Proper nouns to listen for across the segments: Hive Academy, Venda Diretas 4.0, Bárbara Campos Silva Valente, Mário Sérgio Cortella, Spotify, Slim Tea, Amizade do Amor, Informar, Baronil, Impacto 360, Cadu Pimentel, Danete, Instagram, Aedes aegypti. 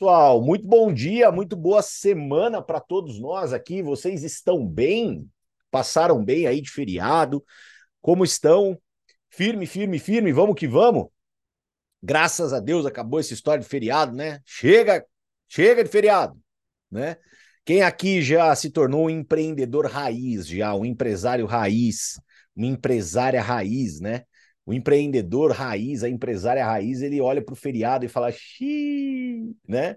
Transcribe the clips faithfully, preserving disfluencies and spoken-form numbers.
Pessoal, muito bom dia, muito boa semana para todos nós aqui. Vocês estão bem? Passaram bem aí de feriado? Como estão? Firme, firme, firme, vamos que vamos? Graças a Deus acabou essa história de feriado, né? Chega, chega de feriado, né? Quem aqui já se tornou um empreendedor raiz, já um empresário raiz, uma empresária raiz, né? O empreendedor raiz, a empresária raiz, ele olha para o feriado e fala, xiii, né?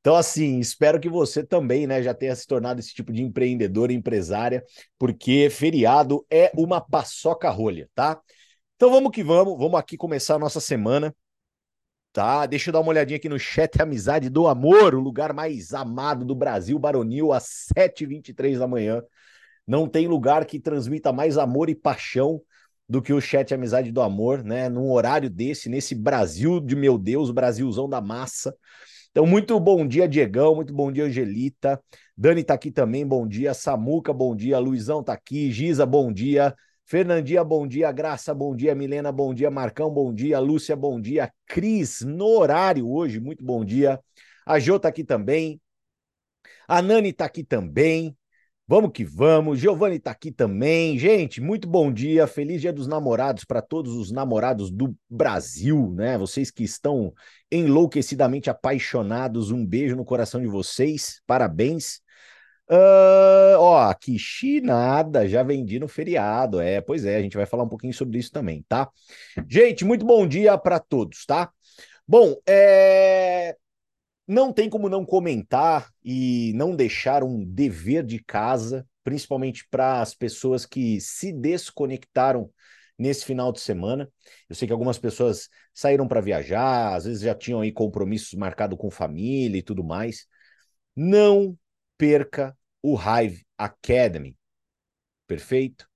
Então, assim, espero que você também, né, já tenha se tornado esse tipo de empreendedor, empresária, porque feriado é uma paçoca rolha, tá? Então, vamos que vamos, vamos aqui começar a nossa semana, tá? Deixa eu dar uma olhadinha aqui no chat Amizade do Amor, o lugar mais amado do Brasil, Baronil, às sete e vinte e três da manhã. Não tem lugar que transmita mais amor e paixão do que o chat Amizade do Amor, né? Num horário desse, nesse Brasil de meu Deus, Brasilzão da massa. Então, muito bom dia, Diegão, muito bom dia, Angelita. Dani tá aqui também, bom dia. Samuca, bom dia. Luizão tá aqui. Giza, bom dia. Fernandinha, bom dia. Graça, bom dia. Milena, bom dia. Marcão, bom dia. Lúcia, bom dia. Cris, no horário hoje, muito bom dia. A Jô tá aqui também. A Nani tá aqui também. Vamos que vamos, Giovanni tá aqui também. Gente, muito bom dia, feliz dia dos namorados para todos os namorados do Brasil, né? Vocês que estão enlouquecidamente apaixonados, um beijo no coração de vocês, parabéns. Uh, ó, que chinada, já vendi no feriado, é, pois é, a gente vai falar um pouquinho sobre isso também, tá? Gente, muito bom dia para todos, tá? Bom, é... não tem como não comentar e não deixar um dever de casa, principalmente para as pessoas que se desconectaram nesse final de semana. Eu sei que algumas pessoas saíram para viajar, às vezes já tinham aí compromissos marcados com família e tudo mais. Não perca o Hive Academy, perfeito?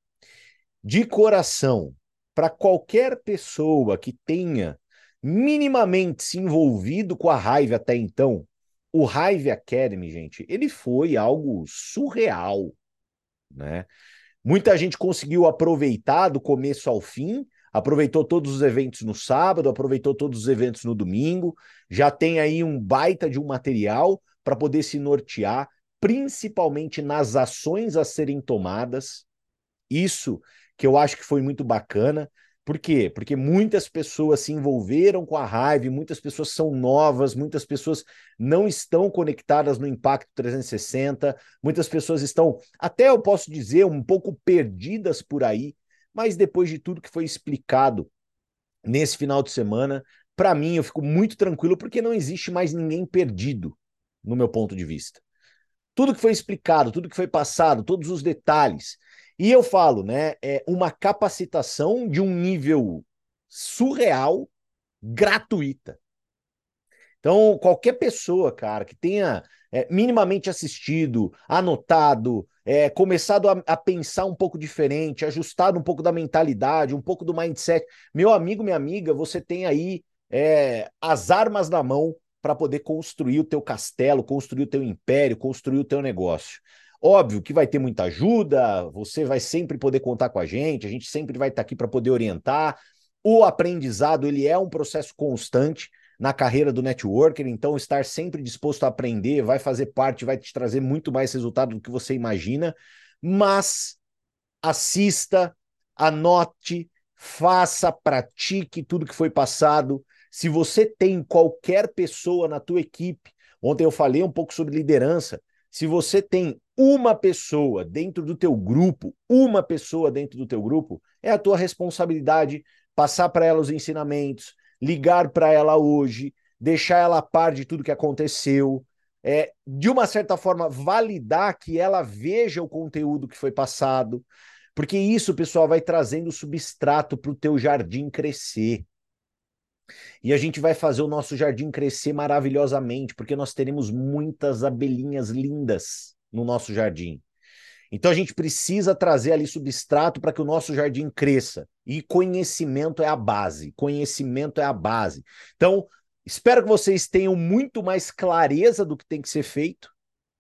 De coração, para qualquer pessoa que tenha minimamente se envolvido com a Hive até então, o Hive Academy, gente, ele foi algo surreal, né? Muita gente conseguiu aproveitar do começo ao fim, aproveitou todos os eventos no sábado, aproveitou todos os eventos no domingo, já tem aí um baita de um material para poder se nortear, principalmente nas ações a serem tomadas. Isso que eu acho que foi muito bacana. Por quê? Porque muitas pessoas se envolveram com a Hive, muitas pessoas são novas, muitas pessoas não estão conectadas no Impacto trezentos e sessenta, muitas pessoas estão, até eu posso dizer, um pouco perdidas por aí, mas depois de tudo que foi explicado nesse final de semana, para mim eu fico muito tranquilo porque não existe mais ninguém perdido, no meu ponto de vista. Tudo que foi explicado, tudo que foi passado, todos os detalhes. E eu falo, né, é uma capacitação de um nível surreal, gratuita. Então, qualquer pessoa, cara, que tenha é, minimamente assistido, anotado, é, começado a, a pensar um pouco diferente, ajustado um pouco da mentalidade, um pouco do mindset, meu amigo, minha amiga, você tem aí é, as armas na mão para poder construir o teu castelo, construir o teu império, construir o teu negócio. Óbvio que vai ter muita ajuda, você vai sempre poder contar com a gente, a gente sempre vai estar aqui para poder orientar. O aprendizado, ele é um processo constante na carreira do networker, então estar sempre disposto a aprender vai fazer parte, vai te trazer muito mais resultado do que você imagina, mas assista, anote, faça, pratique tudo que foi passado. Se você tem qualquer pessoa na tua equipe, ontem eu falei um pouco sobre liderança, se você tem uma pessoa dentro do teu grupo, uma pessoa dentro do teu grupo, é a tua responsabilidade passar para ela os ensinamentos, ligar para ela hoje, deixar ela a par de tudo que aconteceu, é, de uma certa forma validar que ela veja o conteúdo que foi passado, porque isso, pessoal, vai trazendo substrato para o teu jardim crescer. E a gente vai fazer o nosso jardim crescer maravilhosamente, porque nós teremos muitas abelhinhas lindas no nosso jardim. Então a gente precisa trazer ali substrato para que o nosso jardim cresça. E conhecimento é a base, conhecimento é a base. Então, espero que vocês tenham muito mais clareza do que tem que ser feito,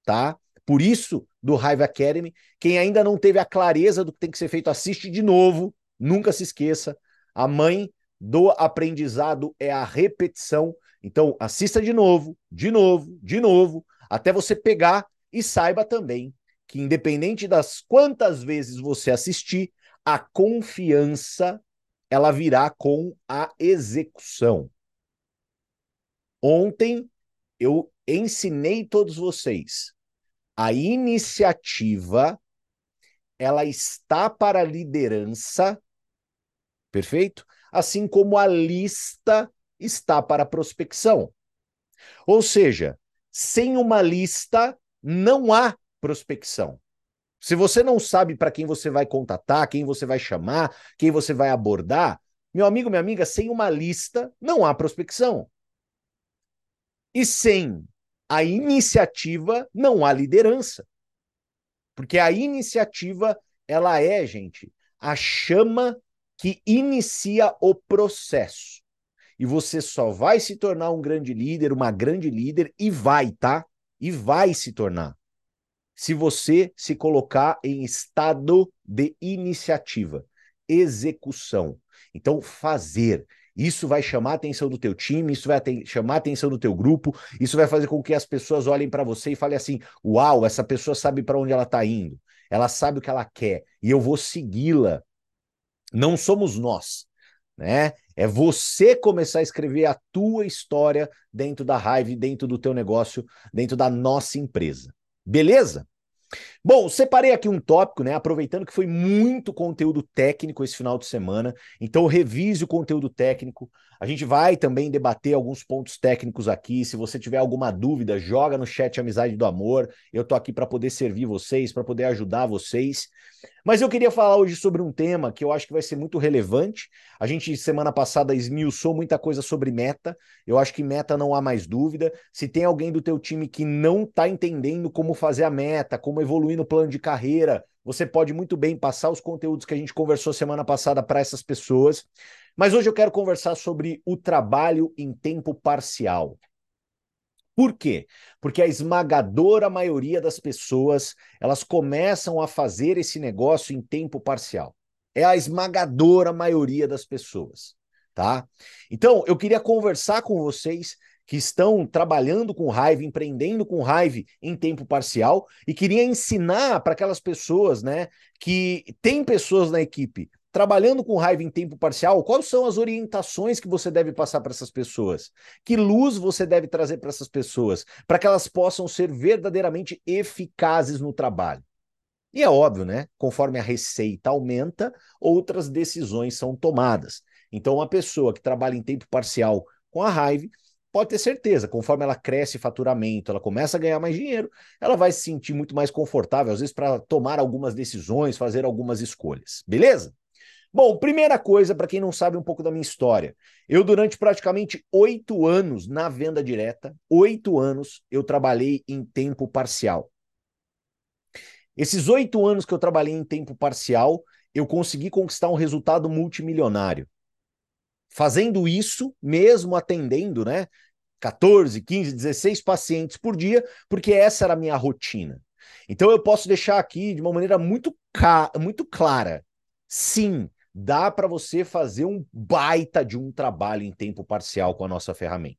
tá? Por isso, do Hive Academy, quem ainda não teve a clareza do que tem que ser feito, assiste de novo, nunca se esqueça, a mãe do aprendizado é a repetição Então, assista de novo, de novo, de novo, até você pegar e saiba também que, independente das quantas vezes você assistir, a confiança ela virá com a execução. Ontem eu ensinei todos vocês. A iniciativa ela está para a liderança, perfeito? Assim como a lista está para a prospecção. Ou seja, sem uma lista não há prospecção. Se você não sabe para quem você vai contatar, quem você vai chamar, quem você vai abordar, meu amigo, minha amiga, sem uma lista não há prospecção. E sem a iniciativa não há liderança. Porque a iniciativa, ela é, gente, a chama que inicia o processo. E você só vai se tornar um grande líder, uma grande líder, e vai, tá? E vai se tornar. Se você se colocar em estado de iniciativa, execução. Então, fazer. Isso vai chamar a atenção do teu time, isso vai chamar a atenção do teu grupo, isso vai fazer com que as pessoas olhem para você e falem assim, uau, essa pessoa sabe para onde ela está indo, ela sabe o que ela quer, e eu vou segui-la. Não somos nós, né? É você começar a escrever a tua história dentro da Hive, dentro do teu negócio, dentro da nossa empresa. Beleza? Bom, separei aqui um tópico, né? Aproveitando que foi muito conteúdo técnico esse final de semana, então revise o conteúdo técnico. A gente vai também debater alguns pontos técnicos aqui. Se você tiver alguma dúvida, joga no chat Amizade do Amor. Eu tô aqui para poder servir vocês, para poder ajudar vocês. Mas eu queria falar hoje sobre um tema que eu acho que vai ser muito relevante. A gente, semana passada, esmiuçou muita coisa sobre meta. Eu acho que meta não há mais dúvida. Se tem alguém do teu time que não tá entendendo como fazer a meta, como evoluir no plano de carreira, você pode muito bem passar os conteúdos que a gente conversou semana passada para essas pessoas. Mas hoje eu quero conversar sobre o trabalho em tempo parcial. Por quê? Porque a esmagadora maioria das pessoas, elas começam a fazer esse negócio em tempo parcial. É a esmagadora maioria das pessoas, tá? Então, eu queria conversar com vocês que estão trabalhando com Hive, empreendendo com Hive em tempo parcial, e queria ensinar para aquelas pessoas, né, que tem pessoas na equipe trabalhando com Hive em tempo parcial, quais são as orientações que você deve passar para essas pessoas? Que luz você deve trazer para essas pessoas? Para que elas possam ser verdadeiramente eficazes no trabalho. E é óbvio, né? Conforme a receita aumenta, outras decisões são tomadas. Então, uma pessoa que trabalha em tempo parcial com a Hive pode ter certeza, conforme ela cresce faturamento, ela começa a ganhar mais dinheiro, ela vai se sentir muito mais confortável, às vezes, para tomar algumas decisões, fazer algumas escolhas. Beleza? Bom, primeira coisa, para quem não sabe um pouco da minha história, eu durante praticamente oito anos na venda direta, oito anos eu trabalhei em tempo parcial. Esses oito anos que eu trabalhei em tempo parcial, eu consegui conquistar um resultado multimilionário. Fazendo isso, mesmo atendendo, né, quatorze, quinze, dezesseis pacientes por dia, porque essa era a minha rotina. Então eu posso deixar aqui de uma maneira muito, ca... muito clara, sim, dá para você fazer um baita de um trabalho em tempo parcial com a nossa ferramenta.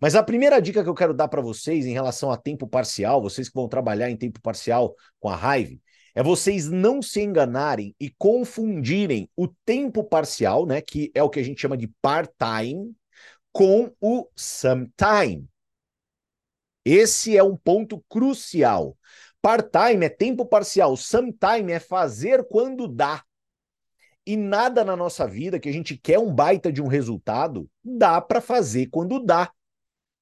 Mas a primeira dica que eu quero dar para vocês em relação a tempo parcial, vocês que vão trabalhar em tempo parcial com a Hive, é vocês não se enganarem e confundirem o tempo parcial, né, que é o que a gente chama de part-time, com o sometime. Esse é um ponto crucial. Part-time é tempo parcial, sometime é fazer quando dá. E nada na nossa vida que a gente quer um baita de um resultado, dá para fazer quando dá.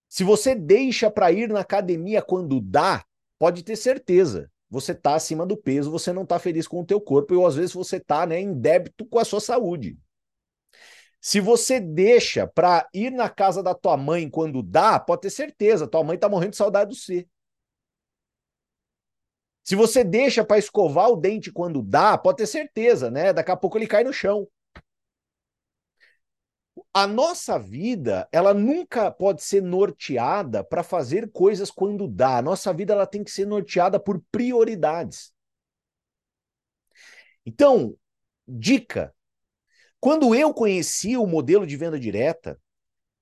Se você deixa para ir na academia quando dá, pode ter certeza, você tá acima do peso, você não tá feliz com o teu corpo, ou às vezes você tá, né, em débito com a sua saúde. Se você deixa para ir na casa da tua mãe quando dá, pode ter certeza, tua mãe tá morrendo de saudade de você. Se você deixa para escovar o dente quando dá, pode ter certeza, né? Daqui a pouco ele cai no chão. A nossa vida, ela nunca pode ser norteada para fazer coisas quando dá. A nossa vida, ela tem que ser norteada por prioridades. Então, dica. Quando eu conheci o modelo de venda direta,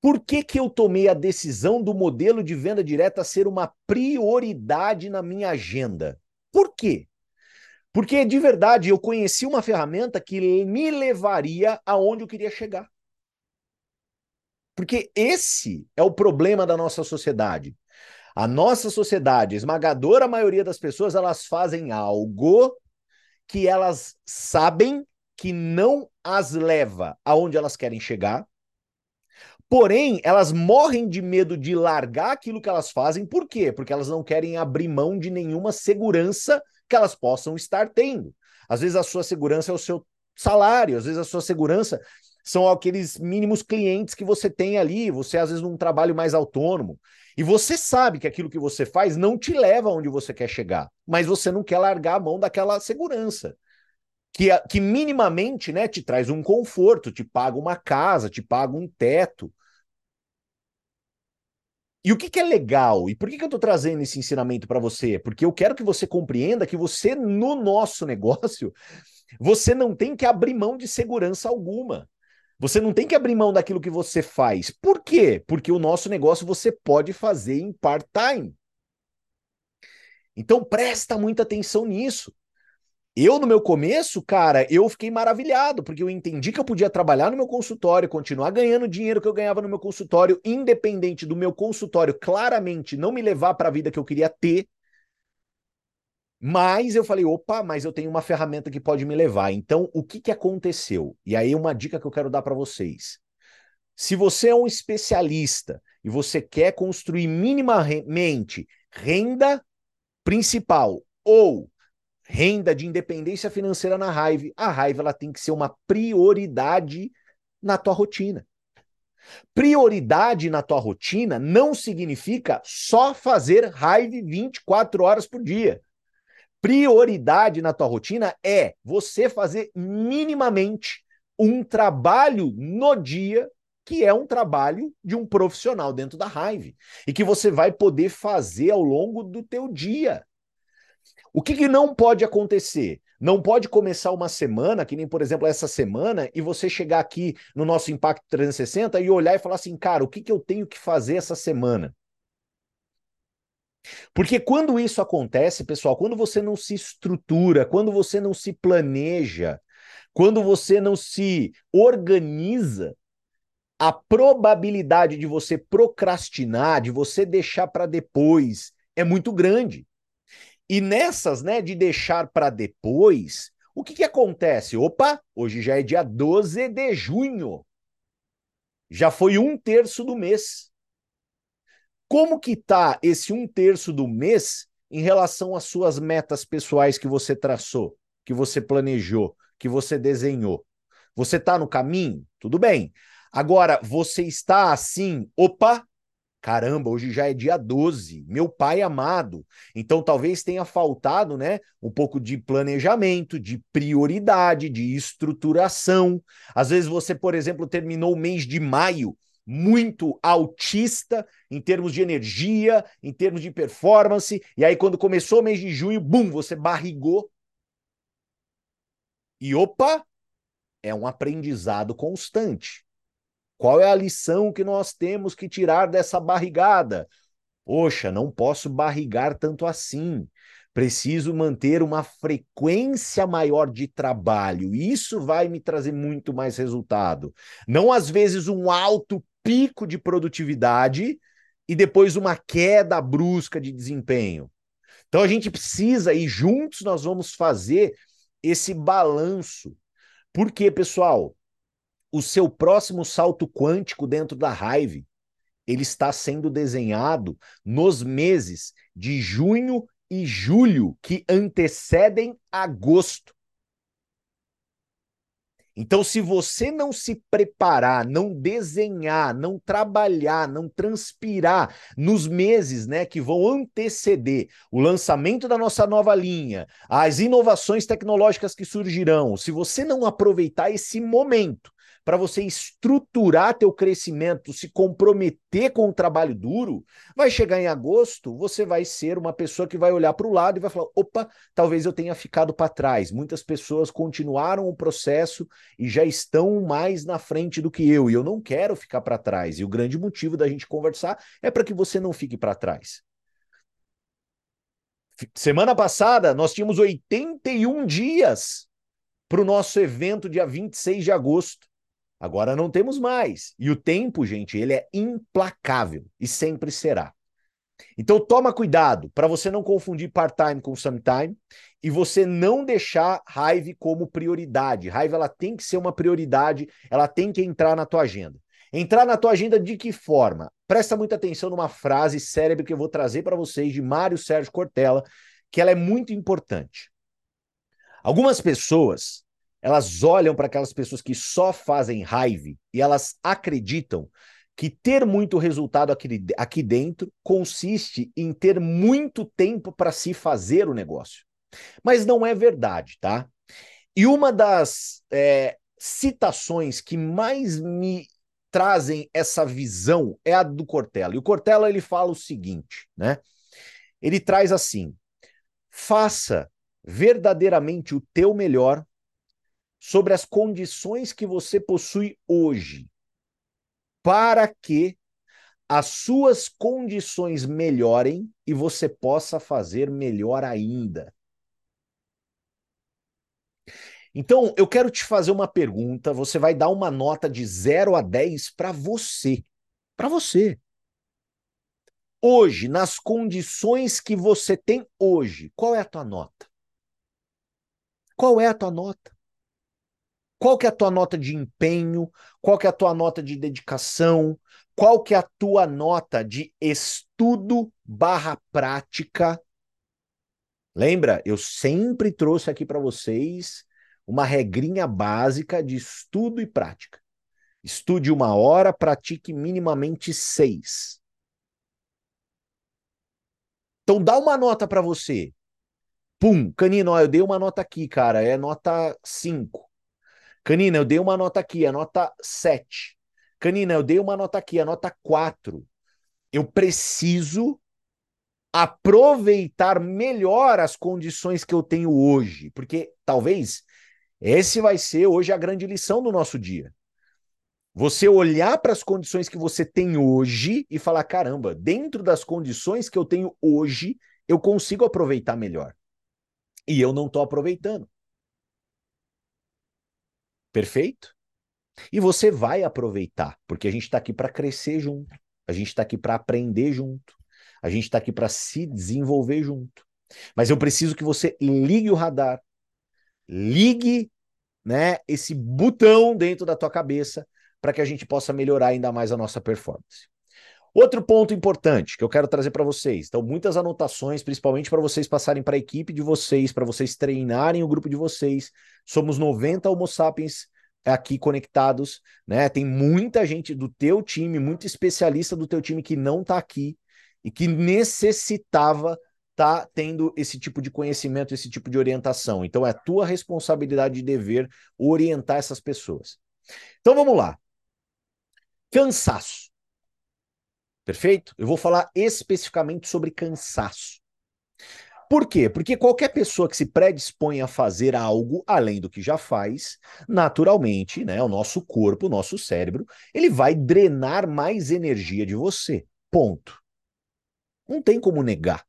Por que que eu tomei a decisão do modelo de venda direta ser uma prioridade na minha agenda? Por quê? Porque, de verdade, eu conheci uma ferramenta que me levaria aonde eu queria chegar. Porque esse é o problema da nossa sociedade. A nossa sociedade, a esmagadora maioria das pessoas, elas fazem algo que elas sabem que não as leva aonde elas querem chegar, porém, elas morrem de medo de largar aquilo que elas fazem. Por quê? Porque elas não querem abrir mão de nenhuma segurança que elas possam estar tendo. Às vezes a sua segurança é o seu salário, às vezes a sua segurança são aqueles mínimos clientes que você tem ali, você às vezes num trabalho mais autônomo. E você sabe que aquilo que você faz não te leva aonde você quer chegar, mas você não quer largar a mão daquela segurança, que, que minimamente, né, te traz um conforto, te paga uma casa, te paga um teto. E o que, que é legal? E por que, que eu estou trazendo esse ensinamento para você? Porque eu quero que você compreenda que você, no nosso negócio, você não tem que abrir mão de segurança alguma. Você não tem que abrir mão daquilo que você faz. Por quê? Porque o nosso negócio você pode fazer em part-time. Então presta muita atenção nisso. Eu, no meu começo, cara, eu fiquei maravilhado, porque eu entendi que eu podia trabalhar no meu consultório, continuar ganhando o dinheiro que eu ganhava no meu consultório, independente do meu consultório claramente não me levar para a vida que eu queria ter. Mas eu falei, opa, mas eu tenho uma ferramenta que pode me levar. Então, o que que aconteceu? E aí, uma dica que eu quero dar para vocês. Se você é um especialista e você quer construir minimamente renda principal ou renda de independência financeira na Hive, a Hive ela tem que ser uma prioridade na tua rotina. Prioridade na tua rotina não significa só fazer Hive vinte e quatro horas por dia. Prioridade na tua rotina é você fazer minimamente um trabalho no dia que é um trabalho de um profissional dentro da Hive e que você vai poder fazer ao longo do teu dia. O que que não pode acontecer? Não pode começar uma semana, que nem, por exemplo, essa semana, e você chegar aqui no nosso Impacto trezentos e sessenta e olhar e falar assim, cara, o que que eu tenho que fazer essa semana? Porque quando isso acontece, pessoal, quando você não se estrutura, quando você não se planeja, quando você não se organiza, a probabilidade de você procrastinar, de você deixar para depois, é muito grande. E nessas, né, de deixar para depois, o que que acontece? Opa, hoje já é dia doze de junho. Já foi um terço do mês. Como que tá esse um terço do mês em relação às suas metas pessoais que você traçou, que você planejou, que você desenhou? Você tá no caminho? Tudo bem. Agora, você está assim, opa, caramba, hoje já é dia doze, meu pai amado. Então talvez tenha faltado, né, um pouco de planejamento, de prioridade, de estruturação. Às vezes você, por exemplo, terminou o mês de maio muito autista em termos de energia, em termos de performance, e aí quando começou o mês de junho, bum, você barrigou. E opa, é um aprendizado constante. Qual é a lição que nós temos que tirar dessa barrigada? Poxa, não posso barrigar tanto assim. Preciso manter uma frequência maior de trabalho. Isso vai me trazer muito mais resultado. Não, às vezes, um alto pico de produtividade e depois uma queda brusca de desempenho. Então, a gente precisa, e juntos nós vamos fazer esse balanço. Por quê, pessoal? O seu próximo salto quântico dentro da Hive, ele está sendo desenhado nos meses de junho e julho, que antecedem agosto. Então, se você não se preparar, não desenhar, não trabalhar, não transpirar nos meses, né, que vão anteceder o lançamento da nossa nova linha, as inovações tecnológicas que surgirão, se você não aproveitar esse momento para você estruturar teu crescimento, se comprometer com o trabalho duro, vai chegar em agosto, você vai ser uma pessoa que vai olhar para o lado e vai falar, opa, talvez eu tenha ficado para trás. Muitas pessoas continuaram o processo e já estão mais na frente do que eu, e eu não quero ficar para trás. E o grande motivo da gente conversar é para que você não fique para trás. Semana passada, nós tínhamos oitenta e um dias para o nosso evento dia vinte e seis de agosto. Agora não temos mais. E o tempo, gente, ele é implacável e sempre será. Então toma cuidado para você não confundir part-time com sometime e você não deixar Hive como prioridade. Hive, ela tem que ser uma prioridade, ela tem que entrar na tua agenda. Entrar na tua agenda de que forma? Presta muita atenção numa frase cérebro que eu vou trazer para vocês de Mário Sérgio Cortella, que ela é muito importante. Algumas pessoas, elas olham para aquelas pessoas que só fazem Hive e elas acreditam que ter muito resultado aqui, aqui dentro consiste em ter muito tempo para se fazer o negócio. Mas não é verdade, tá? E uma das é, citações que mais me trazem essa visão é a do Cortella. E o Cortella, ele fala o seguinte, né? Ele traz assim, faça verdadeiramente o teu melhor sobre as condições que você possui hoje, para que as suas condições melhorem e você possa fazer melhor ainda. Então, eu quero te fazer uma pergunta, você vai dar uma nota de zero a dez para você. Para você. Hoje, nas condições que você tem hoje, qual é a tua nota? Qual é a tua nota? Qual que é a tua nota de empenho? Qual que é a tua nota de dedicação? Qual que é a tua nota de estudo barra prática? Lembra? Eu sempre trouxe aqui para vocês uma regrinha básica de estudo e prática. Estude uma hora, pratique minimamente seis. Então dá uma nota para você. Pum, Canino, ó, eu dei uma nota aqui, cara, é nota cinco. Canina, eu dei uma nota aqui, é nota sete. Canina, eu dei uma nota aqui, é nota quatro. Eu preciso aproveitar melhor as condições que eu tenho hoje, porque talvez esse vai ser hoje a grande lição do nosso dia. Você olhar para as condições que você tem hoje e falar, caramba, dentro das condições que eu tenho hoje, eu consigo aproveitar melhor. E eu não estou aproveitando. Perfeito? E você vai aproveitar, porque a gente está aqui para crescer junto, a gente está aqui para aprender junto, a gente está aqui para se desenvolver junto. Mas eu preciso que você ligue o radar, ligue, né, esse botão dentro da tua cabeça para que a gente possa melhorar ainda mais a nossa performance. Outro ponto importante que eu quero trazer para vocês. Então, muitas anotações, principalmente para vocês passarem para a equipe de vocês, para vocês treinarem o grupo de vocês. Somos noventa Homo Sapiens aqui conectados, né? Tem muita gente do teu time, muito especialista do teu time que não está aqui e que necessitava estar tendo esse tipo de conhecimento, esse tipo de orientação. Então, é a tua responsabilidade e dever orientar essas pessoas. Então, vamos lá. Cansaço. Perfeito? Eu vou falar especificamente sobre cansaço. Por quê? Porque qualquer pessoa que se predispõe a fazer algo além do que já faz, naturalmente, né, o nosso corpo, o nosso cérebro, ele vai drenar mais energia de você. Ponto. Não tem como negar,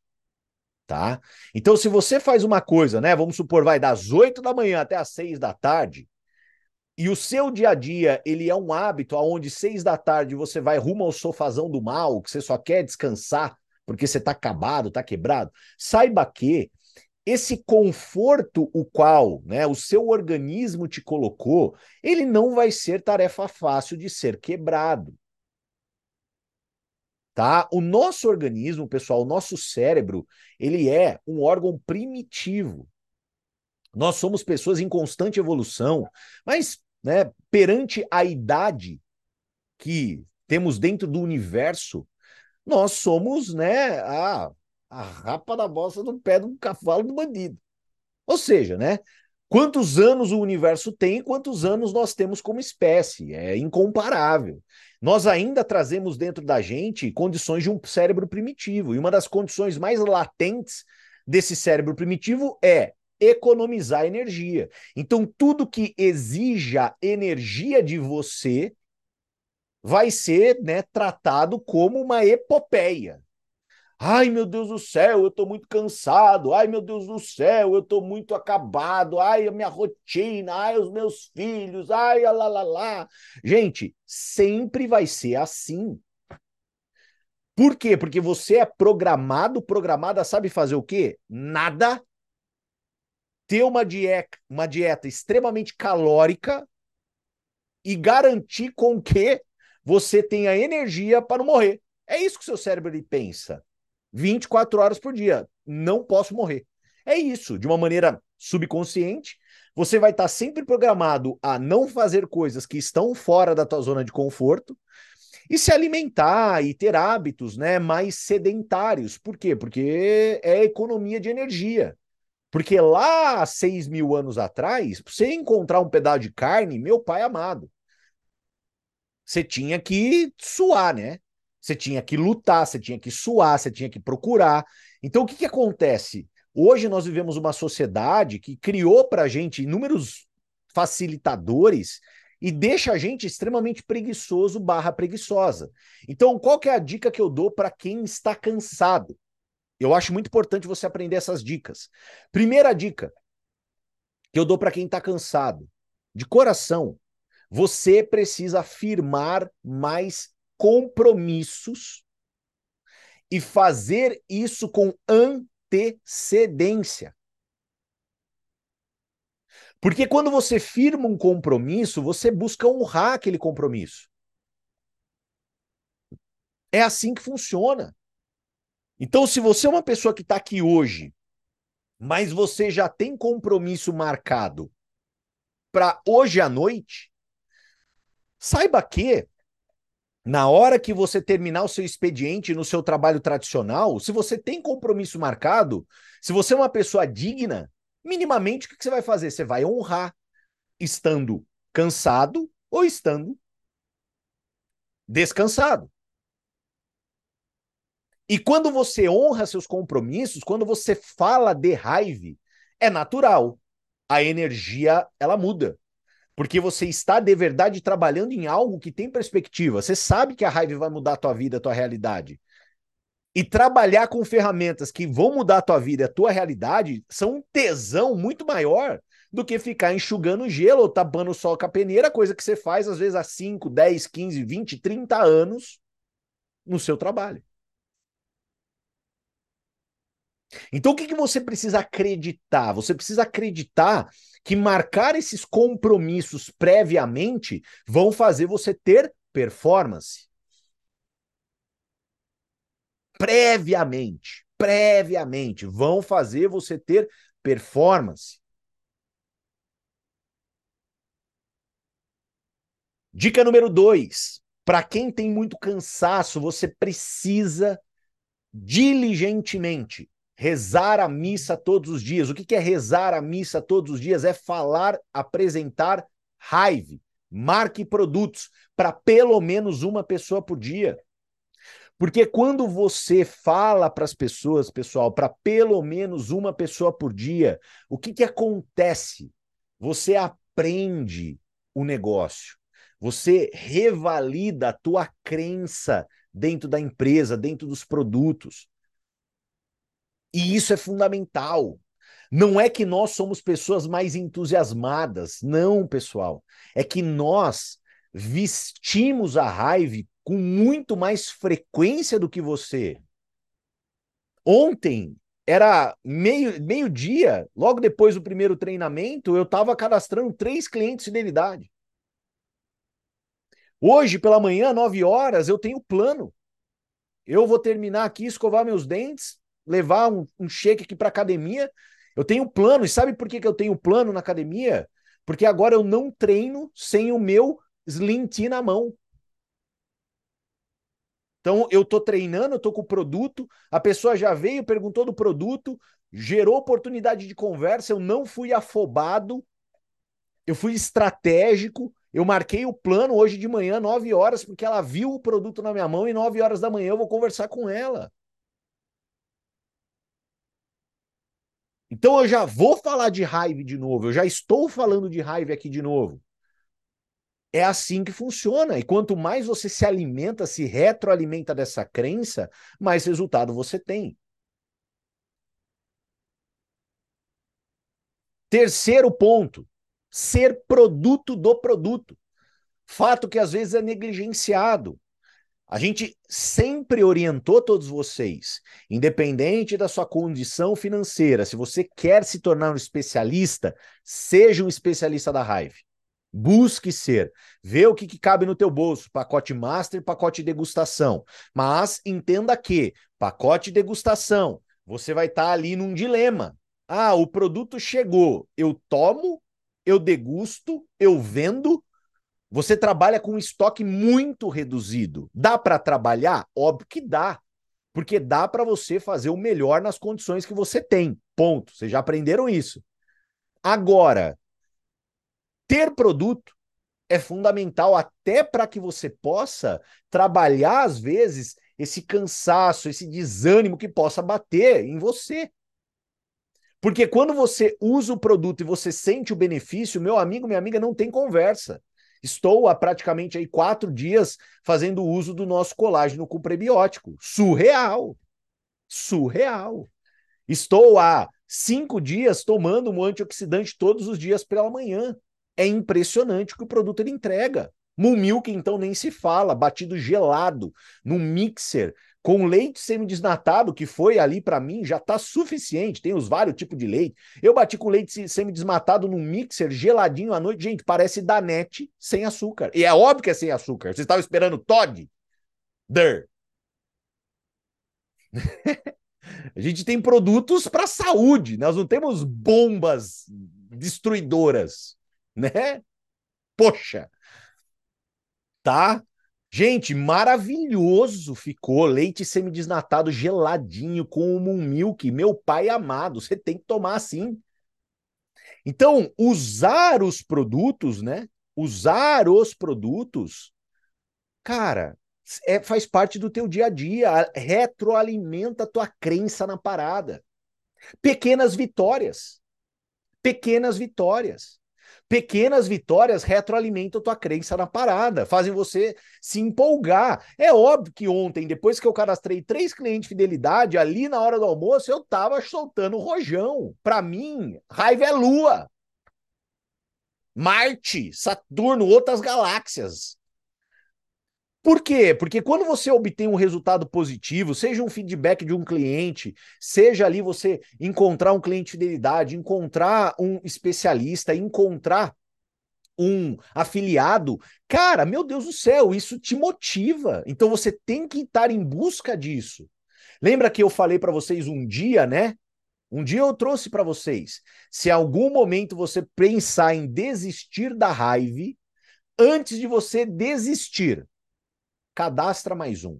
tá? Então, se você faz uma coisa, né, vamos supor, vai das oito da manhã até as seis da tarde, e o seu dia a dia, ele é um hábito onde seis da tarde você vai rumo ao sofazão do mal, que você só quer descansar, porque você está acabado, está quebrado. Saiba que esse conforto, o qual, né, o seu organismo te colocou, ele não vai ser tarefa fácil de ser quebrado. Tá? O nosso organismo, pessoal, o nosso cérebro, ele é um órgão primitivo. Nós somos pessoas em constante evolução, mas, né, perante a idade que temos dentro do universo, nós somos, né, a, a rapa da bosta do pé do cavalo do bandido. Ou seja, né, Quantos anos o universo tem e quantos anos nós temos como espécie? É incomparável. Nós ainda trazemos dentro da gente condições de um cérebro primitivo. E uma das condições mais latentes desse cérebro primitivo é economizar energia. Então, tudo que exija energia de você vai ser, né, tratado como uma epopeia. Ai, meu Deus do céu, eu tô muito cansado. Ai, meu Deus do céu, eu tô muito acabado. Ai, a minha rotina. Ai, os meus filhos. Ai, lá, lá, lá. Gente, sempre vai ser assim. Por quê? Porque você é programado, programada, sabe fazer o quê? Nada. Ter uma dieta, uma dieta extremamente calórica e garantir com que você tenha energia para não morrer. É isso que o seu cérebro ele pensa. vinte e quatro horas por dia, não posso morrer. É isso, de uma maneira subconsciente, você vai estar sempre programado a não fazer coisas que estão fora da tua zona de conforto e se alimentar e ter hábitos, né, mais sedentários. Por quê? Porque é economia de energia. Porque lá há seis mil anos atrás, para você encontrar um pedaço de carne, meu pai amado, você tinha que suar, né? Você tinha que lutar, você tinha que suar, você tinha que procurar. Então, o que que acontece? Hoje nós vivemos uma sociedade que criou para a gente inúmeros facilitadores e deixa a gente extremamente preguiçoso barra preguiçosa. Então, qual que é a dica que eu dou para quem está cansado? Eu acho muito importante você aprender essas dicas. Primeira dica que eu dou para quem está cansado, de coração, você precisa firmar mais compromissos e fazer isso com antecedência. Porque quando você firma um compromisso, você busca honrar aquele compromisso. É assim que funciona. Então, se você é uma pessoa que está aqui hoje, mas você já tem compromisso marcado para hoje à noite, saiba que na hora que você terminar o seu expediente no seu trabalho tradicional, se você tem compromisso marcado, se você é uma pessoa digna, minimamente o que você vai fazer? Você vai honrar, estando cansado ou estando descansado. E quando você honra seus compromissos, quando você fala de Hive, é natural. A energia, ela muda. Porque você está, de verdade, trabalhando em algo que tem perspectiva. Você sabe que a Hive vai mudar a tua vida, a tua realidade. E trabalhar com ferramentas que vão mudar a tua vida, a tua realidade, são um tesão muito maior do que ficar enxugando gelo ou tapando o sol com a peneira, coisa que você faz, às vezes, há cinco, dez, quinze, vinte, trinta anos no seu trabalho. Então, o que que você precisa acreditar? Você precisa acreditar que marcar esses compromissos previamente vão fazer você ter performance. Previamente, previamente, vão fazer você ter performance. Dica número dois. Para quem tem muito cansaço, você precisa diligentemente rezar a missa todos os dias. O que é rezar a missa todos os dias? É falar, apresentar Hive. Marque produtos para pelo menos uma pessoa por dia. Porque quando você fala para as pessoas, pessoal, para pelo menos uma pessoa por dia, o que que acontece? Você aprende o negócio. Você revalida a tua crença dentro da empresa, dentro dos produtos. E isso é fundamental. Não é que nós somos pessoas mais entusiasmadas. Não, pessoal. É que nós vestimos a Hive com muito mais frequência do que você. Ontem era meio, meio-dia, logo depois do primeiro treinamento, eu estava cadastrando três clientes de fidelidade. Hoje, pela manhã, nove horas, eu tenho plano. Eu vou terminar aqui, escovar meus dentes, levar um, um shake aqui para academia. Eu tenho plano, e sabe por que que eu tenho plano na academia? Porque agora eu não treino sem o meu Slim Tea na mão. Então eu tô treinando, eu tô com o produto, a pessoa já veio, perguntou do produto, gerou oportunidade de conversa, eu não fui afobado, eu fui estratégico, eu marquei o plano hoje de manhã, nove horas, porque ela viu o produto na minha mão e nove horas da manhã eu vou conversar com ela. Então eu já vou falar de Hive de novo, eu já estou falando de Hive aqui de novo. É assim que funciona. E quanto mais você se alimenta, se retroalimenta dessa crença, mais resultado você tem. Terceiro ponto, ser produto do produto. Fato que às vezes é negligenciado. A gente sempre orientou todos vocês, independente da sua condição financeira, se você quer se tornar um especialista, seja um especialista da Hive. Busque ser. Vê o que, que cabe no teu bolso, pacote master, pacote degustação. Mas entenda que pacote degustação, você vai estar tá ali num dilema. Ah, o produto chegou, eu tomo, eu degusto, eu vendo. Você trabalha com um estoque muito reduzido. Dá para trabalhar? Óbvio que dá. Porque dá para você fazer o melhor nas condições que você tem. Ponto. Vocês já aprenderam isso. Agora, ter produto é fundamental até para que você possa trabalhar, às vezes, esse cansaço, esse desânimo que possa bater em você. Porque quando você usa o produto e você sente o benefício, meu amigo, minha amiga, não tem conversa. Estou há praticamente aí quatro dias fazendo uso do nosso colágeno com prebiótico. Surreal! Surreal! Estou há cinco dias tomando um antioxidante todos os dias pela manhã. É impressionante o que o produto ele entrega. Moonmilk, então, nem se fala. Batido gelado, num mixer, com leite semidesnatado, que foi ali para mim, já está suficiente. Tem os vários tipos de leite. Eu bati com leite semidesnatado num mixer geladinho à noite. Gente, parece Danete sem açúcar. E é óbvio que é sem açúcar. Vocês estavam esperando Todd? Der. A gente tem produtos para saúde. Nós não temos bombas destruidoras, né? Poxa. Tá? Gente, maravilhoso ficou, leite semidesnatado geladinho com o Moonmilk, meu pai amado, você tem que tomar assim. Então, usar os produtos, né? Usar os produtos, cara, é, faz parte do teu dia a dia, retroalimenta a tua crença na parada. Pequenas vitórias, pequenas vitórias. Pequenas vitórias retroalimentam tua crença na parada, fazem você se empolgar. É óbvio que ontem, depois que eu cadastrei três clientes de fidelidade, ali na hora do almoço, eu tava soltando rojão. Pra mim, Hive é Lua, Marte, Saturno, outras galáxias. Por quê? Porque quando você obtém um resultado positivo, seja um feedback de um cliente, seja ali você encontrar um cliente de fidelidade, encontrar um especialista, encontrar um afiliado, cara, meu Deus do céu, isso te motiva. Então você tem que estar em busca disso. Lembra que eu falei para vocês um dia, né? Um dia eu trouxe para vocês, se em algum momento você pensar em desistir da Hive, antes de você desistir, cadastra mais um.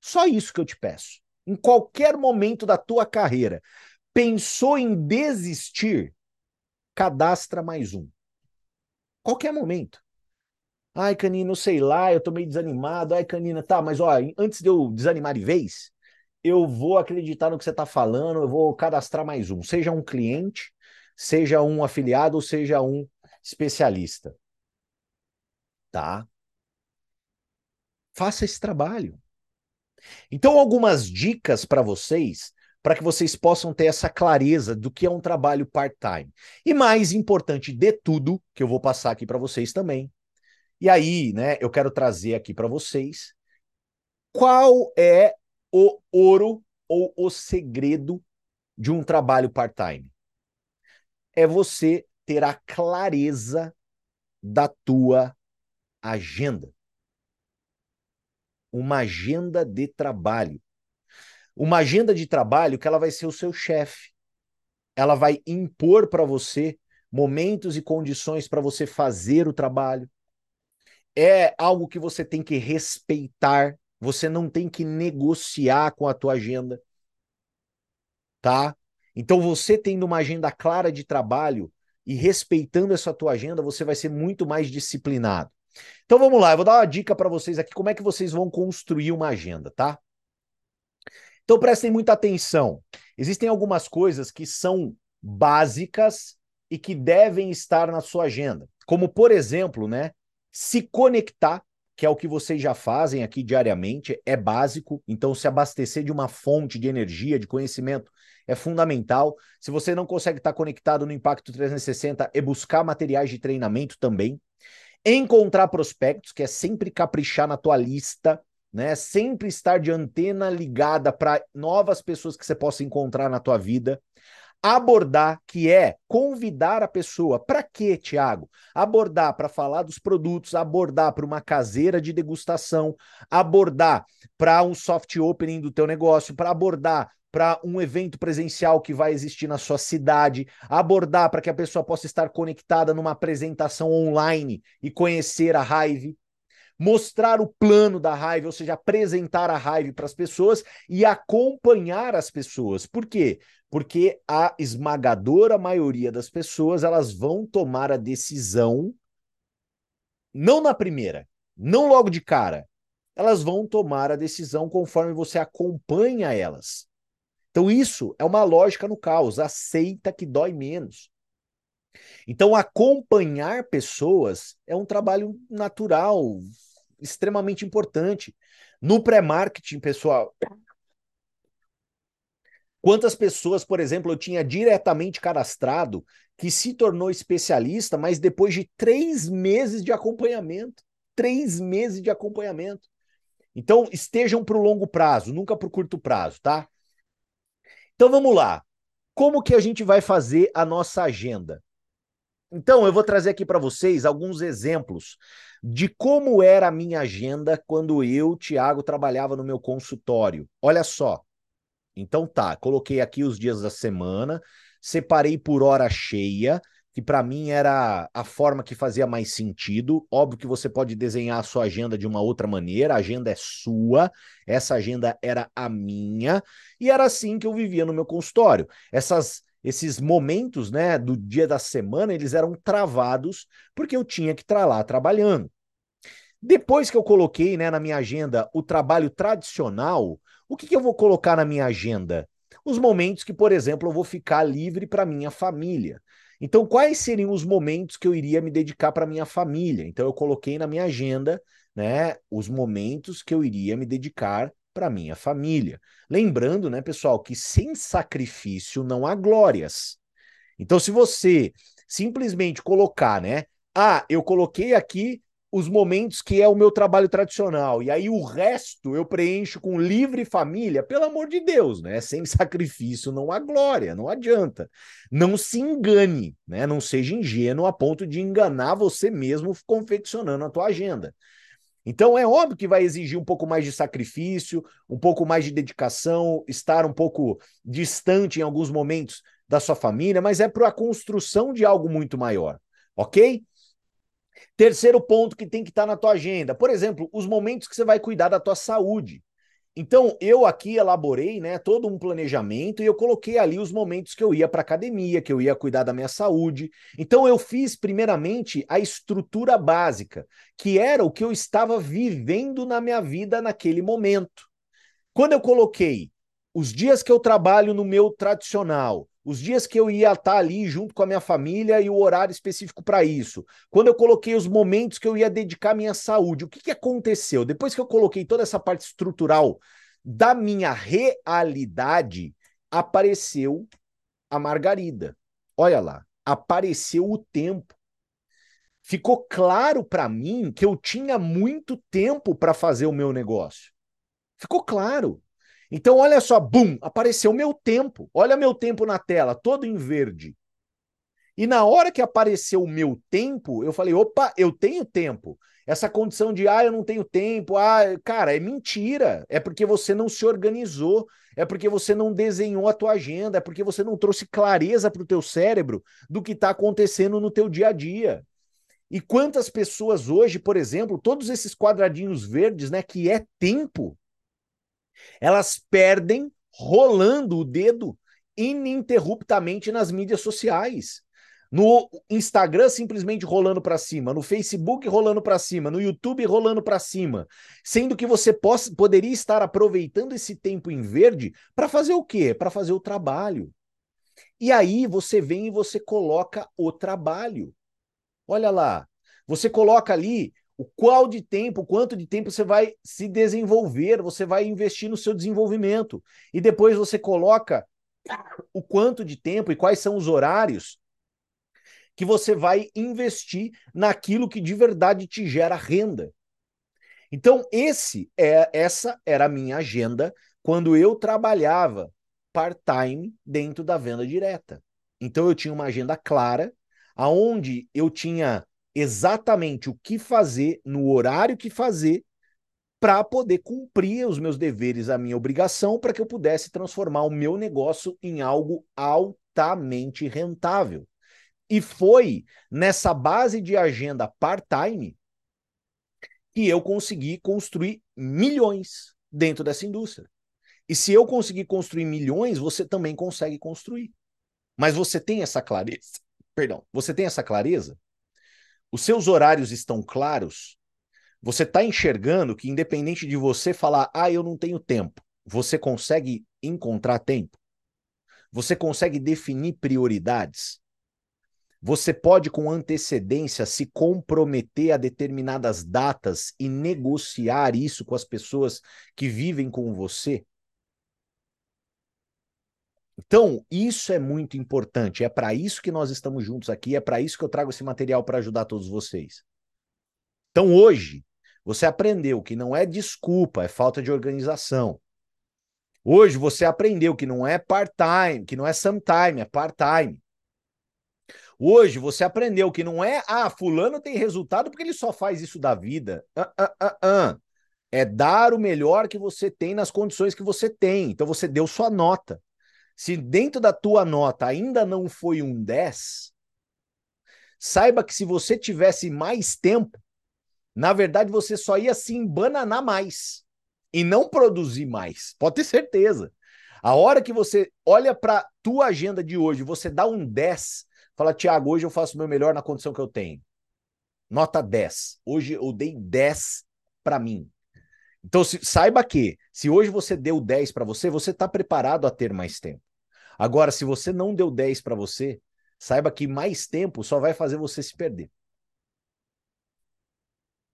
Só isso que eu te peço. Em qualquer momento da tua carreira, pensou em desistir? Cadastra mais um. Qualquer momento. Ai, Canina, sei lá, eu tô meio desanimado. Ai, Canina, tá, mas ó, antes de eu desanimar de vez, eu vou acreditar no que você tá falando, eu vou cadastrar mais um. Seja um cliente, seja um afiliado, ou seja um especialista. Tá? Faça esse trabalho. Então, algumas dicas para vocês, para que vocês possam ter essa clareza do que é um trabalho part-time. E mais importante de tudo, que eu vou passar aqui para vocês também. E aí, né, eu quero trazer aqui para vocês qual é o ouro ou o segredo de um trabalho part-time. É você ter a clareza da tua agenda. Uma agenda de trabalho. Uma agenda de trabalho que ela vai ser o seu chefe. Ela vai impor para você momentos e condições para você fazer o trabalho. É algo que você tem que respeitar. Você não tem que negociar com a tua agenda. tá? Então, você tendo uma agenda clara de trabalho e respeitando essa tua agenda, você vai ser muito mais disciplinado. Então, vamos lá, eu vou dar uma dica para vocês aqui, como é que vocês vão construir uma agenda, tá? Então, prestem muita atenção. Existem algumas coisas que são básicas e que devem estar na sua agenda. Como, por exemplo, né, se conectar, que é o que vocês já fazem aqui diariamente, é básico. Então, se abastecer de uma fonte de energia, de conhecimento, é fundamental. Se você não consegue estar conectado no Impacto trezentos e sessenta, é buscar materiais de treinamento também. Encontrar prospectos, que é sempre caprichar na tua lista, né? Sempre estar de antena ligada para novas pessoas que você possa encontrar na tua vida. Abordar, que é convidar a pessoa. Para quê, Thiago? Abordar para falar dos produtos, abordar para uma caseira de degustação, abordar para um soft opening do teu negócio, para abordar para um evento presencial que vai existir na sua cidade, abordar para que a pessoa possa estar conectada numa apresentação online e conhecer a Hive, mostrar o plano da Hive, ou seja, apresentar a Hive para as pessoas e acompanhar as pessoas. Por quê? Porque a esmagadora maioria das pessoas, elas vão tomar a decisão não na primeira, não logo de cara. Elas vão tomar a decisão conforme você acompanha elas. Então, isso é uma lógica no caos, aceita que dói menos. Então, acompanhar pessoas é um trabalho natural, extremamente importante. No pré-marketing, pessoal, quantas pessoas, por exemplo, eu tinha diretamente cadastrado que se tornou especialista, mas depois de três meses de acompanhamento, três meses de acompanhamento. Então, estejam para o longo prazo, nunca para o curto prazo, tá? Então vamos lá, como que a gente vai fazer a nossa agenda? Então eu vou trazer aqui para vocês alguns exemplos de como era a minha agenda quando eu, Thiago, trabalhava no meu consultório. Olha só, então tá, coloquei aqui os dias da semana, separei por hora cheia, que para mim era a forma que fazia mais sentido. Óbvio que você pode desenhar a sua agenda de uma outra maneira, a agenda é sua, essa agenda era a minha, e era assim que eu vivia no meu consultório. Essas, esses momentos, né, do dia da semana, eles eram travados, porque eu tinha que estar lá trabalhando. Depois que eu coloquei, né, na minha agenda o trabalho tradicional, o que que eu vou colocar na minha agenda? Os momentos que, por exemplo, eu vou ficar livre para minha família. Então, quais seriam os momentos que eu iria me dedicar para minha família? Então, eu coloquei na minha agenda, né, os momentos que eu iria me dedicar para minha família. Lembrando, né, pessoal, que sem sacrifício não há glórias. Então, se você simplesmente colocar, né, ah, eu coloquei aqui os momentos que é o meu trabalho tradicional, e aí o resto eu preencho com livre família, pelo amor de Deus, né? Sem sacrifício não há glória, não adianta. Não se engane, né? Não seja ingênuo a ponto de enganar você mesmo confeccionando a tua agenda. Então é óbvio que vai exigir um pouco mais de sacrifício, um pouco mais de dedicação, estar um pouco distante em alguns momentos da sua família, mas é para a construção de algo muito maior, ok? Terceiro ponto que tem que estar na tua agenda, por exemplo, os momentos que você vai cuidar da tua saúde. Então, eu aqui elaborei, né, todo um planejamento e eu coloquei ali os momentos que eu ia para a academia, que eu ia cuidar da minha saúde. Então, eu fiz primeiramente a estrutura básica, que era o que eu estava vivendo na minha vida naquele momento. Quando eu coloquei os dias que eu trabalho no meu tradicional, os dias que eu ia estar ali junto com a minha família e o horário específico para isso. Quando eu coloquei os momentos que eu ia dedicar à minha saúde, o que que aconteceu? Depois que eu coloquei toda essa parte estrutural da minha realidade, apareceu a Margarida. Olha lá, apareceu o tempo. Ficou claro para mim que eu tinha muito tempo para fazer o meu negócio. Ficou claro. Então, olha só, bum, apareceu meu tempo. Olha meu tempo na tela, todo em verde. E na hora que apareceu o meu tempo, eu falei, opa, eu tenho tempo. Essa condição de, ah, eu não tenho tempo, ah, cara, é mentira. É porque você não se organizou, é porque você não desenhou a tua agenda, é porque você não trouxe clareza para o teu cérebro do que está acontecendo no teu dia a dia. E quantas pessoas hoje, por exemplo, todos esses quadradinhos verdes, né, que é tempo, elas perdem rolando o dedo ininterruptamente nas mídias sociais. No Instagram simplesmente rolando para cima, no Facebook rolando para cima, no YouTube rolando para cima, sendo que você possa, poderia estar aproveitando esse tempo em verde para fazer o quê? Para fazer o trabalho. E aí você vem e você coloca o trabalho. Olha lá, você coloca ali o qual de tempo, quanto de tempo você vai se desenvolver, você vai investir no seu desenvolvimento. E depois você coloca o quanto de tempo e quais são os horários que você vai investir naquilo que de verdade te gera renda. Então, esse é, essa era a minha agenda quando eu trabalhava part-time dentro da venda direta. Então, eu tinha uma agenda clara, aonde eu tinha exatamente o que fazer, no horário que fazer, para poder cumprir os meus deveres, a minha obrigação, para que eu pudesse transformar o meu negócio em algo altamente rentável. E foi nessa base de agenda part-time que eu consegui construir milhões dentro dessa indústria. E se eu conseguir construir milhões, você também consegue construir. Mas você tem essa clareza. Perdão, você tem essa clareza? Os seus horários estão claros? Você está enxergando que, independente de você falar, ah, eu não tenho tempo, você consegue encontrar tempo? Você consegue definir prioridades? Você pode, com antecedência, se comprometer a determinadas datas e negociar isso com as pessoas que vivem com você? Então, isso é muito importante. É para isso que nós estamos juntos aqui. É para isso que eu trago esse material para ajudar todos vocês. Então, hoje, você aprendeu que não é desculpa, é falta de organização. Hoje, você aprendeu que não é part-time, que não é sometime, é part-time. Hoje você aprendeu que não é, ah, fulano tem resultado porque ele só faz isso da vida. Uh, uh, uh, uh. É dar o melhor que você tem nas condições que você tem. Então você deu sua nota. Se dentro da tua nota ainda não foi um dez, saiba que se você tivesse mais tempo, na verdade você só ia se embananar mais e não produzir mais. Pode ter certeza. A hora que você olha para tua agenda de hoje, você dá um dez, fala, Tiago, hoje eu faço o meu melhor na condição que eu tenho. Nota dez. Hoje eu dei dez para mim. Então, se, saiba que, se hoje você deu dez para você, você está preparado a ter mais tempo. Agora, se você não deu dez para você, saiba que mais tempo só vai fazer você se perder.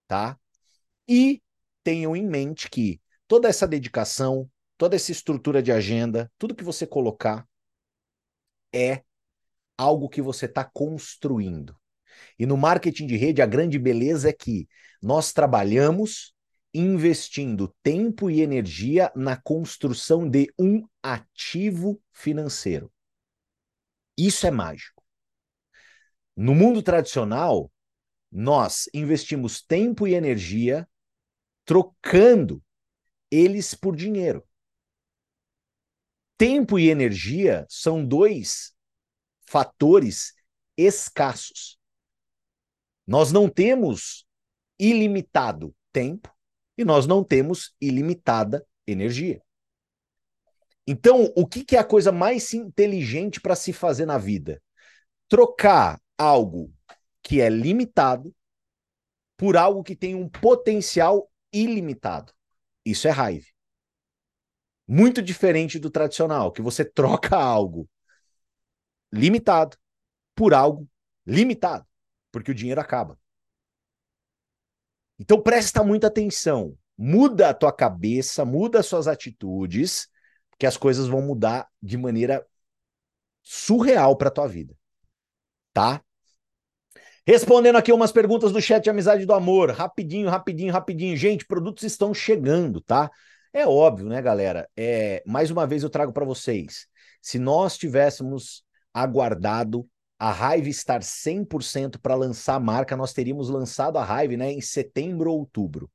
Tá? E tenham em mente que toda essa dedicação, toda essa estrutura de agenda, tudo que você colocar é algo que você está construindo. E no marketing de rede, a grande beleza é que nós trabalhamos investindo tempo e energia na construção de um ativo financeiro. Isso é mágico. No mundo tradicional, nós investimos tempo e energia trocando eles por dinheiro. Tempo e energia são dois fatores escassos. Nós não temos ilimitado tempo e nós não temos ilimitada energia. Então, o que, que é a coisa mais inteligente para se fazer na vida? Trocar algo que é limitado por algo que tem um potencial ilimitado. Isso é Hive. Muito diferente do tradicional, que você troca algo limitado por algo limitado, porque o dinheiro acaba. Então presta muita atenção, muda a tua cabeça, muda as suas atitudes, que as coisas vão mudar de maneira surreal para tua vida, tá? Respondendo aqui umas perguntas do chat Amizade do Amor, rapidinho, rapidinho, rapidinho. Gente, produtos estão chegando, tá? É óbvio, né, galera? É, mais uma vez eu trago para vocês, se nós tivéssemos aguardado a Hive estar cem por cento para lançar a marca, nós teríamos lançado a Hive, né, em setembro ou outubro.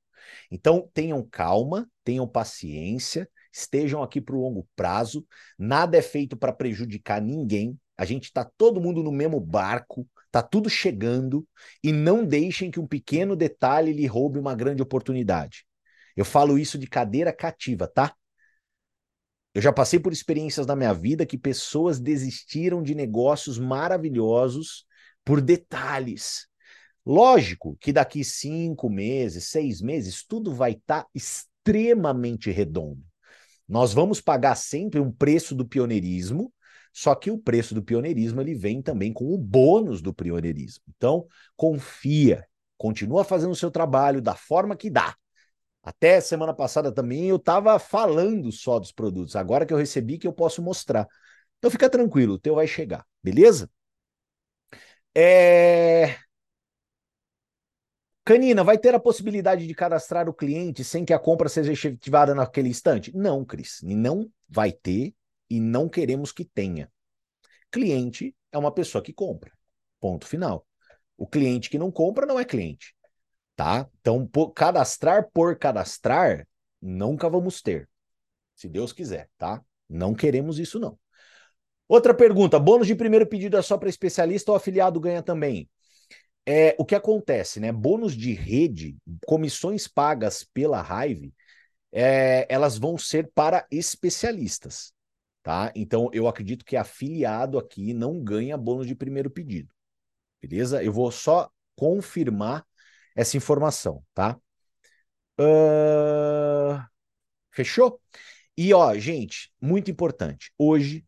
Então tenham calma, tenham paciência, estejam aqui para o longo prazo, nada é feito para prejudicar ninguém, a gente está todo mundo no mesmo barco, está tudo chegando e não deixem que um pequeno detalhe lhe roube uma grande oportunidade. Eu falo isso de cadeira cativa, tá? Eu já passei por experiências na minha vida que pessoas desistiram de negócios maravilhosos por detalhes. Lógico que daqui cinco meses, seis meses, tudo vai estar extremamente redondo. Nós vamos pagar sempre um preço do pioneirismo, só que o preço do pioneirismo ele vem também com o bônus do pioneirismo. Então, confia, continua fazendo o seu trabalho da forma que dá. Até semana passada também eu estava falando só dos produtos. Agora que eu recebi que eu posso mostrar. Então fica tranquilo, o teu vai chegar, beleza? É... Canina, vai ter a possibilidade de cadastrar o cliente sem que a compra seja efetivada naquele instante? Não, Cris, não vai ter e não queremos que tenha. Cliente é uma pessoa que compra, ponto final. O cliente que não compra não é cliente. Tá? Então, por, cadastrar por cadastrar, nunca vamos ter. Se Deus quiser, tá? Não queremos isso, não. Outra pergunta. Bônus de primeiro pedido é só para especialista ou afiliado ganha também? É, o que acontece, né? Bônus de rede, comissões pagas pela Hive, é, elas vão ser para especialistas, tá? Então, eu acredito que afiliado aqui não ganha bônus de primeiro pedido. Beleza? Eu vou só confirmar essa informação, tá? Uh... Fechou? E, ó, gente, muito importante. Hoje,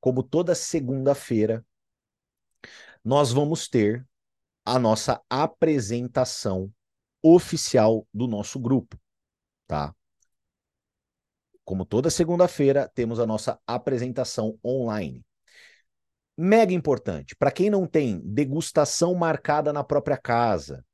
como toda segunda-feira, nós vamos ter a nossa apresentação oficial do nosso grupo, tá? Como toda segunda-feira, temos a nossa apresentação online. Mega importante. Para quem não tem degustação marcada na própria casa,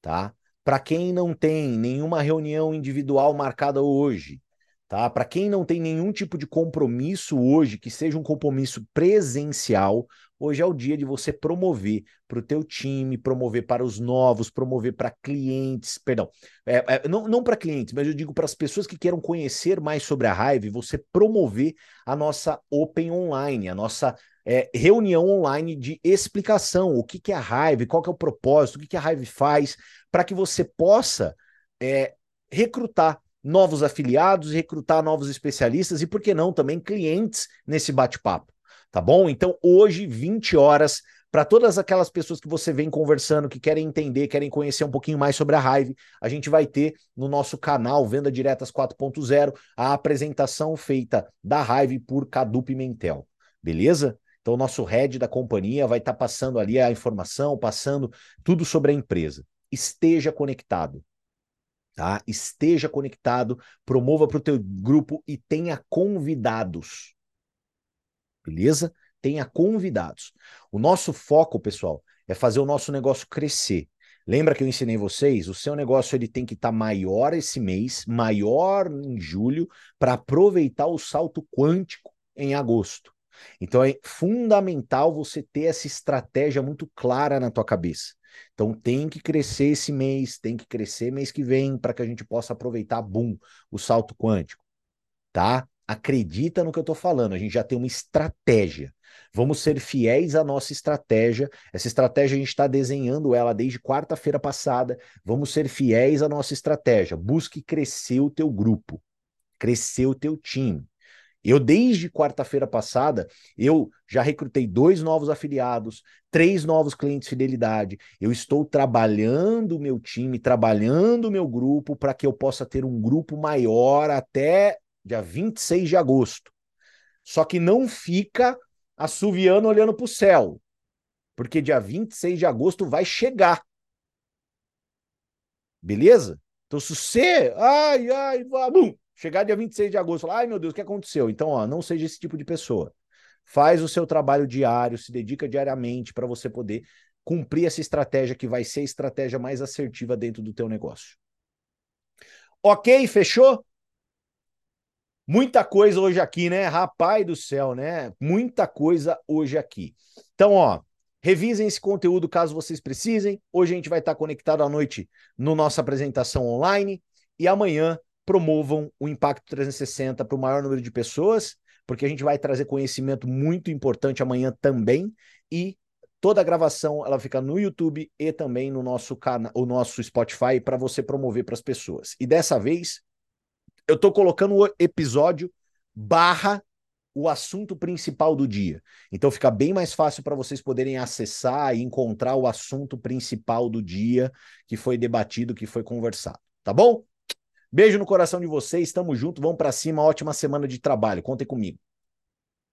tá? Para quem não tem nenhuma reunião individual marcada hoje, tá? Para quem não tem nenhum tipo de compromisso hoje, que seja um compromisso presencial, hoje é o dia de você promover para o teu time, promover para os novos, promover para clientes, perdão, é, é, não, não para clientes, mas eu digo para as pessoas que queiram conhecer mais sobre a Hive, você promover a nossa Open Online, a nossa É, reunião online de explicação, o que, que é a Hive, qual que é o propósito, o que, que a Hive faz, para que você possa é, recrutar novos afiliados, recrutar novos especialistas e, por que não, também clientes nesse bate-papo, tá bom? Então, hoje, vinte horas, para todas aquelas pessoas que você vem conversando, que querem entender, querem conhecer um pouquinho mais sobre a Hive, a gente vai ter no nosso canal Venda Diretas quatro ponto zero a apresentação feita da Hive por Cadu Pimentel, beleza? Então, o nosso head da companhia vai estar tá passando ali a informação, passando tudo sobre a empresa. Esteja conectado, tá? Esteja conectado, promova para o teu grupo e tenha convidados, beleza? Tenha convidados. O nosso foco, pessoal, é fazer o nosso negócio crescer. Lembra que eu ensinei vocês? O seu negócio ele tem que estar tá maior esse mês, maior em julho, para aproveitar o salto quântico em agosto. Então é fundamental você ter essa estratégia muito clara na tua cabeça. Então tem que crescer esse mês, tem que crescer mês que vem para que a gente possa aproveitar, boom, o salto quântico, tá? Acredita no que eu tô falando, a gente já tem uma estratégia. Vamos ser fiéis à nossa estratégia. Essa estratégia a gente está desenhando ela desde quarta-feira passada. Vamos ser fiéis à nossa estratégia. Busque crescer o teu grupo, crescer o teu time. Eu, desde quarta-feira passada, eu já recrutei dois novos afiliados, três novos clientes fidelidade. Eu estou trabalhando o meu time, trabalhando o meu grupo para que eu possa ter um grupo maior até dia vinte e seis de agosto. Só que não fica assoviando olhando para o céu, porque dia vinte e seis de agosto vai chegar. Beleza? Então, se você... Ai, ai, vai... Bum. Chegar dia vinte e seis de agosto, falar, ai meu Deus, o que aconteceu? Então, ó, não seja esse tipo de pessoa. Faz o seu trabalho diário, se dedica diariamente para você poder cumprir essa estratégia que vai ser a estratégia mais assertiva dentro do teu negócio. Ok, fechou? Muita coisa hoje aqui, né? Rapaz do céu, né? Muita coisa hoje aqui. Então, ó, revisem esse conteúdo caso vocês precisem. Hoje a gente vai estar conectado à noite na nossa apresentação online e amanhã promovam o Impacto trezentos e sessenta para o maior número de pessoas, porque a gente vai trazer conhecimento muito importante amanhã também, e toda a gravação ela fica no YouTube e também no nosso canal, o nosso Spotify, para você promover para as pessoas. E dessa vez, eu estou colocando o episódio barra o assunto principal do dia. Então fica bem mais fácil para vocês poderem acessar e encontrar o assunto principal do dia que foi debatido, que foi conversado, tá bom? Beijo no coração de vocês, tamo junto, vamos para cima, ótima semana de trabalho, contem comigo.